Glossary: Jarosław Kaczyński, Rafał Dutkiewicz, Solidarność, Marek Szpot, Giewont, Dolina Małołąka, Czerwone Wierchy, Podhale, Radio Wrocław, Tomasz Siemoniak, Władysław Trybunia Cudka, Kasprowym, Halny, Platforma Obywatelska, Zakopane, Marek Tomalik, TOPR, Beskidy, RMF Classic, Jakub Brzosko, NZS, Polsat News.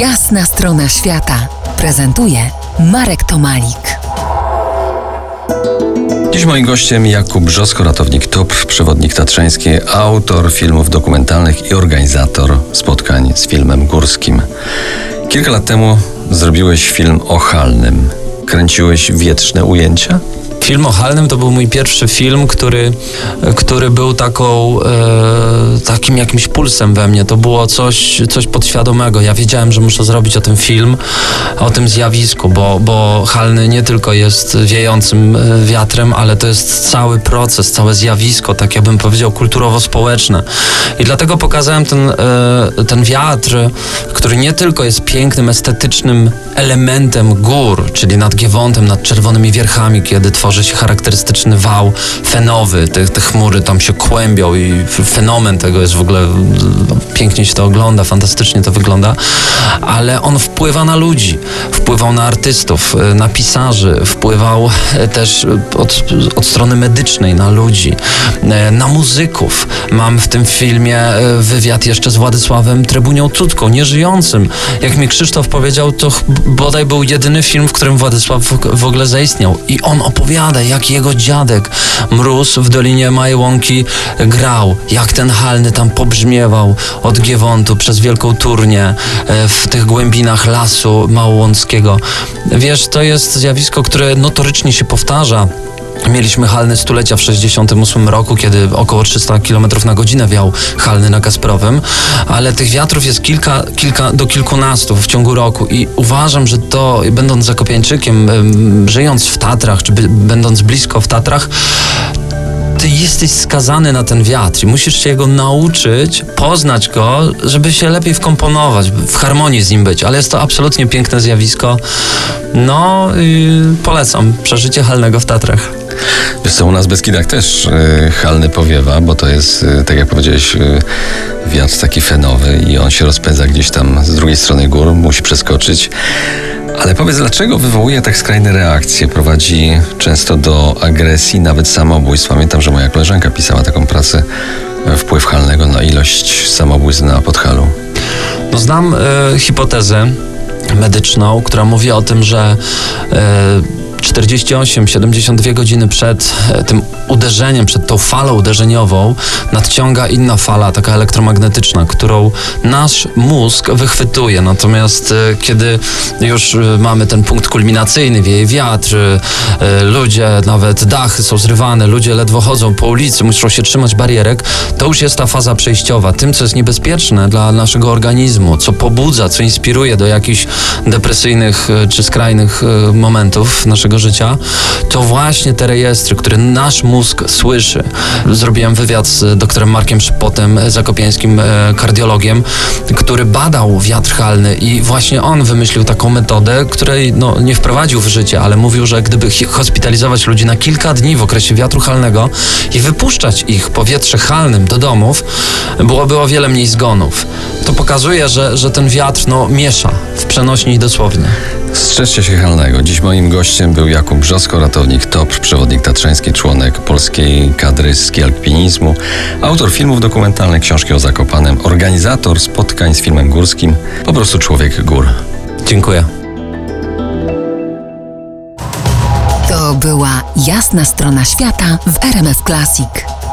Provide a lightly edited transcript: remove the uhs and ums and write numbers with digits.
Jasna strona świata prezentuje Marek Tomalik. Dziś moim gościem Jakub Brzosko, ratownik TOPR, przewodnik tatrzański, autor filmów dokumentalnych i organizator spotkań z filmem górskim. Kilka lat temu zrobiłeś film o Halnym. Kręciłeś wietrzne ujęcia? Film o Halnym to był mój pierwszy film, który był takim jakimś pulsem we mnie. To było coś podświadomego. Ja wiedziałem, że muszę zrobić o tym film, o tym zjawisku, bo Halny nie tylko jest wiejącym wiatrem, ale to jest cały proces, całe zjawisko, tak ja bym powiedział, kulturowo-społeczne. I dlatego pokazałem ten wiatr, który nie tylko jest pięknym, estetycznym elementem gór, czyli nad Giewontem, nad Czerwonymi Wierchami, kiedy tworzy się charakterystyczny wał fenowy, te chmury tam się kłębią i fenomen tego jest w ogóle, pięknie się to ogląda, fantastycznie to wygląda, ale on wpływa na ludzi, wpływał na artystów, na pisarzy, wpływał też od strony medycznej na ludzi, na muzyków. Mam w tym filmie wywiad jeszcze z Władysławem Trybunią Cudką, nieżyjącym. Jak mi Krzysztof powiedział, to bodaj był jedyny film, w którym Władysław w ogóle zaistniał i on opowiada, jak jego dziadek Mróz w Dolinie Małołąki grał, jak ten Halny tam pobrzmiewał od Giewontu przez Wielką Turnię w tych głębinach lasu małołąckiego. Wiesz, to jest zjawisko, które notorycznie się powtarza. Mieliśmy Halny stulecia w 1968 roku, kiedy około 300 km na godzinę wiał Halny na Kasprowym, ale tych wiatrów jest kilka do kilkunastu w ciągu roku i uważam, że to, będąc Zakopiańczykiem, żyjąc w Tatrach, czy będąc blisko w Tatrach, ty jesteś skazany na ten wiatr i musisz się jego nauczyć, poznać go, żeby się lepiej wkomponować, w harmonii z nim być, ale jest to absolutnie piękne zjawisko. No, polecam przeżycie Halnego w Tatrach. Wiesz co, u nas w Beskidach też Halny powiewa, bo to jest, tak jak powiedziałeś, wiatr taki fenowy i on się rozpędza gdzieś tam z drugiej strony gór, musi przeskoczyć. Ale powiedz, dlaczego wywołuje tak skrajne reakcje? Prowadzi często do agresji, nawet samobójstw. Pamiętam, że moja koleżanka pisała taką pracę, wpływ Halnego na ilość samobójstw na Podhalu. No, znam hipotezę medyczną, która mówi o tym, że 48-72 godziny przed tym uderzeniem, przed tą falą uderzeniową nadciąga inna fala, taka elektromagnetyczna, którą nasz mózg wychwytuje. Natomiast kiedy już mamy ten punkt kulminacyjny, wieje wiatr, ludzie, nawet dachy są zrywane, ludzie ledwo chodzą po ulicy, muszą się trzymać barierek, to już jest ta faza przejściowa. Tym, co jest niebezpieczne dla naszego organizmu, co pobudza, co inspiruje do jakichś depresyjnych czy skrajnych momentów naszego życia, to właśnie te rejestry, które nasz mózg słyszy. Zrobiłem wywiad z doktorem Markiem Szpotem, zakopiańskim kardiologiem, który badał wiatr halny i właśnie on wymyślił taką metodę, której nie wprowadził w życie, ale mówił, że gdyby hospitalizować ludzi na kilka dni w okresie wiatru halnego i wypuszczać ich po wietrze halnym do domów, byłoby o wiele mniej zgonów. To pokazuje, że ten wiatr miesza w przenośni i dosłownie. Strzeżcie się halnego. Dziś moim gościem był Jakub Brzosko, ratownik TOPR, przewodnik tatrzański, członek polskiej kadry ski alpinizmu, autor filmów dokumentalnych, książki o Zakopanem, organizator spotkań z filmem górskim, po prostu człowiek gór. Dziękuję. To była Jasna strona świata w RMF Classic.